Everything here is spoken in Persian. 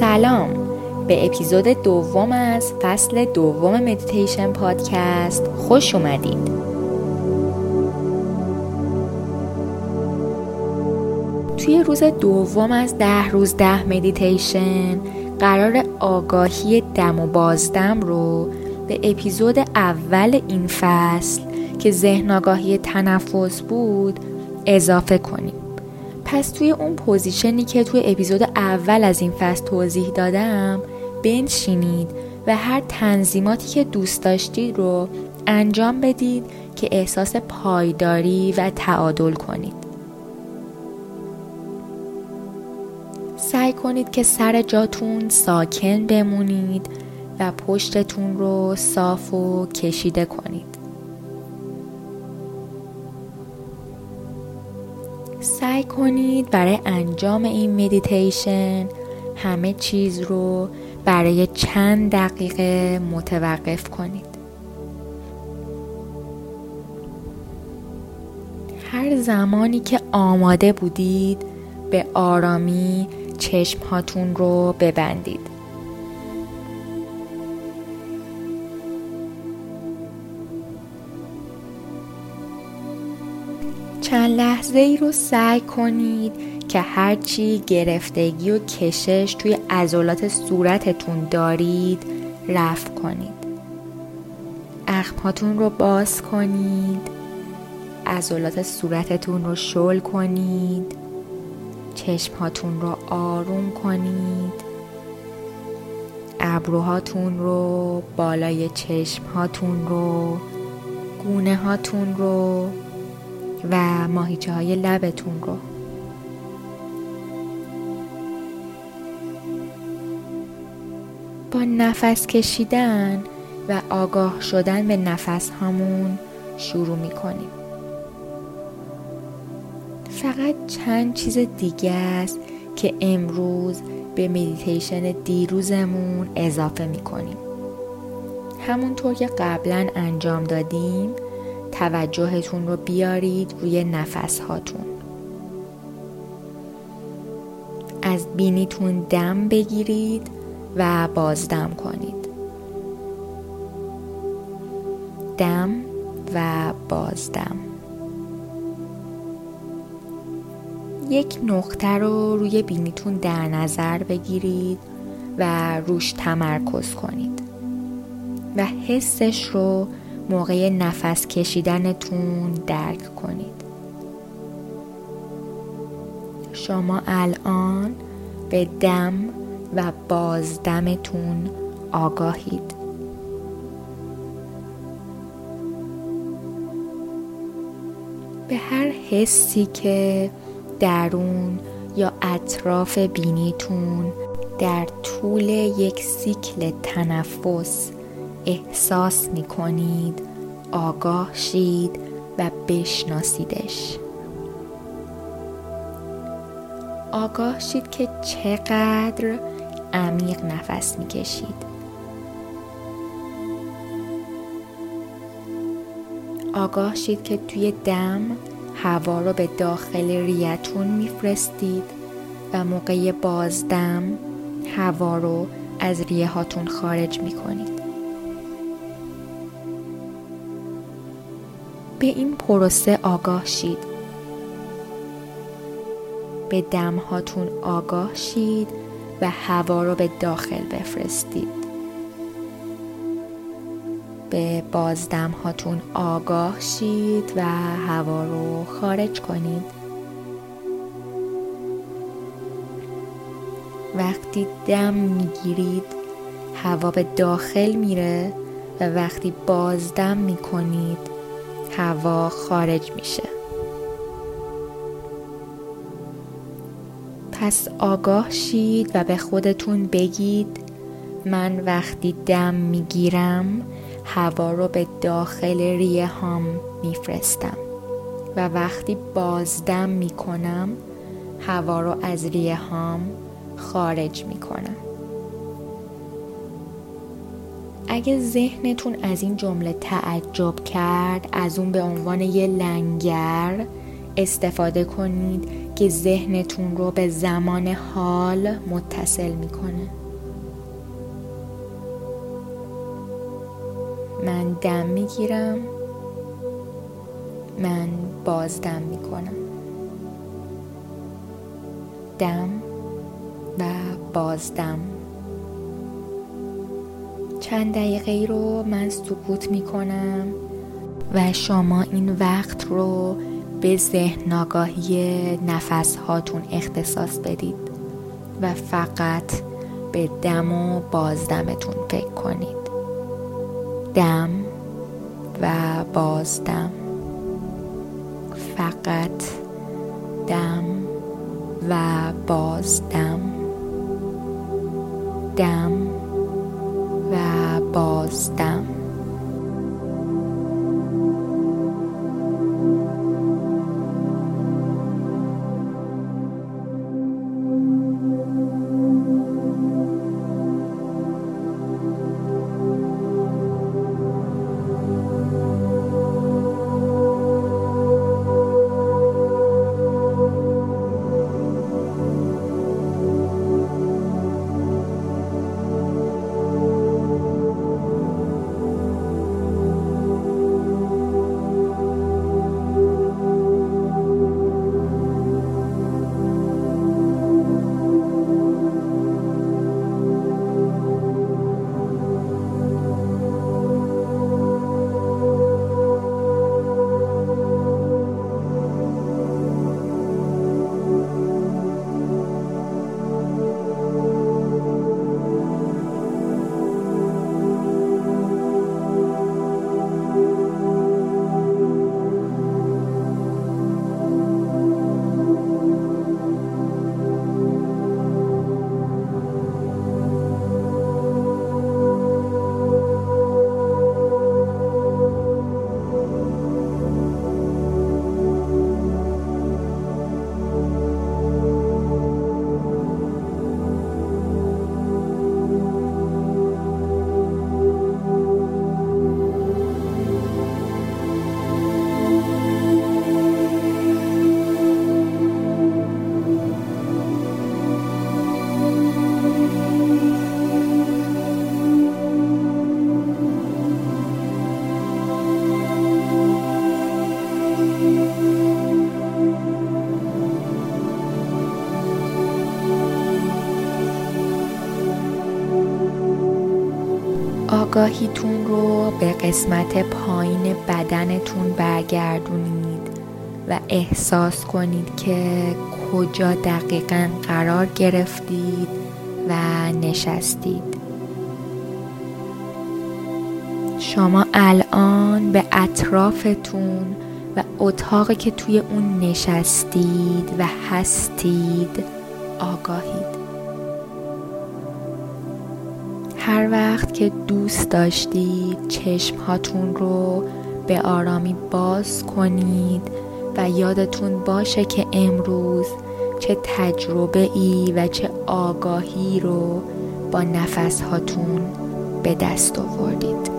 سلام به اپیزود دوم از فصل دوم مدیتیشن پادکست خوش اومدید. توی روز دوم از 10 روز 10 مدیتیشن قرار آگاهی دم و بازدم رو به اپیزود اول این فصل که ذهن آگاهی تنفس بود اضافه کنیم. پس توی اون پوزیشنی که توی اپیزود اول از این فصل توضیح دادم بنشینید و هر تنظیماتی که دوست داشتید رو انجام بدید که احساس پایداری و تعادل کنید. سعی کنید که سر جاتون ساکن بمونید و پشتتون رو صاف و کشیده کنید. سعی کنید برای انجام این مدیتیشن همه چیز رو برای چند دقیقه متوقف کنید. هر زمانی که آماده بودید به آرامی چشم هاتون رو ببندید. چند لحظه ای رو سعی کنید که هرچی گرفتگی و کشش توی عضلات صورتتون دارید رفع کنید. اخماتون رو باز کنید. عضلات صورتتون رو شل کنید. چشماتون رو آروم کنید. ابروهاتون رو، بالای چشماتون رو، گونه هاتون رو و ماهیچه های لبتون رو. با نفس کشیدن و آگاه شدن به نفس هامون شروع می کنیم. فقط چند چیز دیگه است که امروز به مدیتیشن دیروزمون اضافه می کنیم. همونطور که قبلا انجام دادیم توجهتون رو بیارید روی نفس هاتون. از بینیتون دم بگیرید و بازدم کنید. دم و بازدم. یک نقطه رو روی بینیتون در نظر بگیرید و روش تمرکز کنید و حسش رو موقع نفس کشیدنتون درک کنید. شما الان به دم و بازدمتون آگاهید. به هر حسی که درون یا اطراف بینیتون در طول یک سیکل تنفس احساس می‌کنید آگاه شید و بشناسیدش. آگاه شید که چقدر عمیق نفس می‌کشید. آگاه شید که توی دم هوا رو به داخل ریه‌تون می‌فرستید و موقع بازدم هوا رو از ریه‌هاتون خارج می‌کنید. به این پروسه آگاه شید. به دمهاتون آگاه شید و هوا رو به داخل بفرستید. به بازدمهاتون آگاه شید و هوا رو خارج کنید. وقتی دم میگیرید هوا به داخل میره و وقتی بازدم میکنید هوا خارج میشه. پس آگاه شید و به خودتون بگید من وقتی دم میگیرم هوا رو به داخل ریه هام میفرستم و وقتی بازدم میکنم هوا رو از ریه هام خارج میکنم. اگه ذهنتون از این جمله تعجب کرد از اون به عنوان یه لنگر استفاده کنید که ذهنتون رو به زمان حال متصل میکنه. من دم میگیرم، من بازدم میکنم. دم و بازدم. چند دقیقه رو من سکوت میکنم و شما این وقت رو به ذهن آگاهی نفس هاتون اختصاص بدید و فقط به دم و بازدمتون فکر کنید. دم و بازدم، فقط دم و بازدم، دم و بازدم. آگاهیتون رو به قسمت پایین بدنتون برگردونید و احساس کنید که کجا دقیقاً قرار گرفتید و نشستید. شما الان به اطرافتون و اتاقی که توی اون نشستید و هستید آگاهید. هر وقت که دوست داشتید چشمهاتون رو به آرامی باز کنید و یادتون باشه که امروز چه تجربه ای و چه آگاهی رو با نفسهاتون به دست آوردید.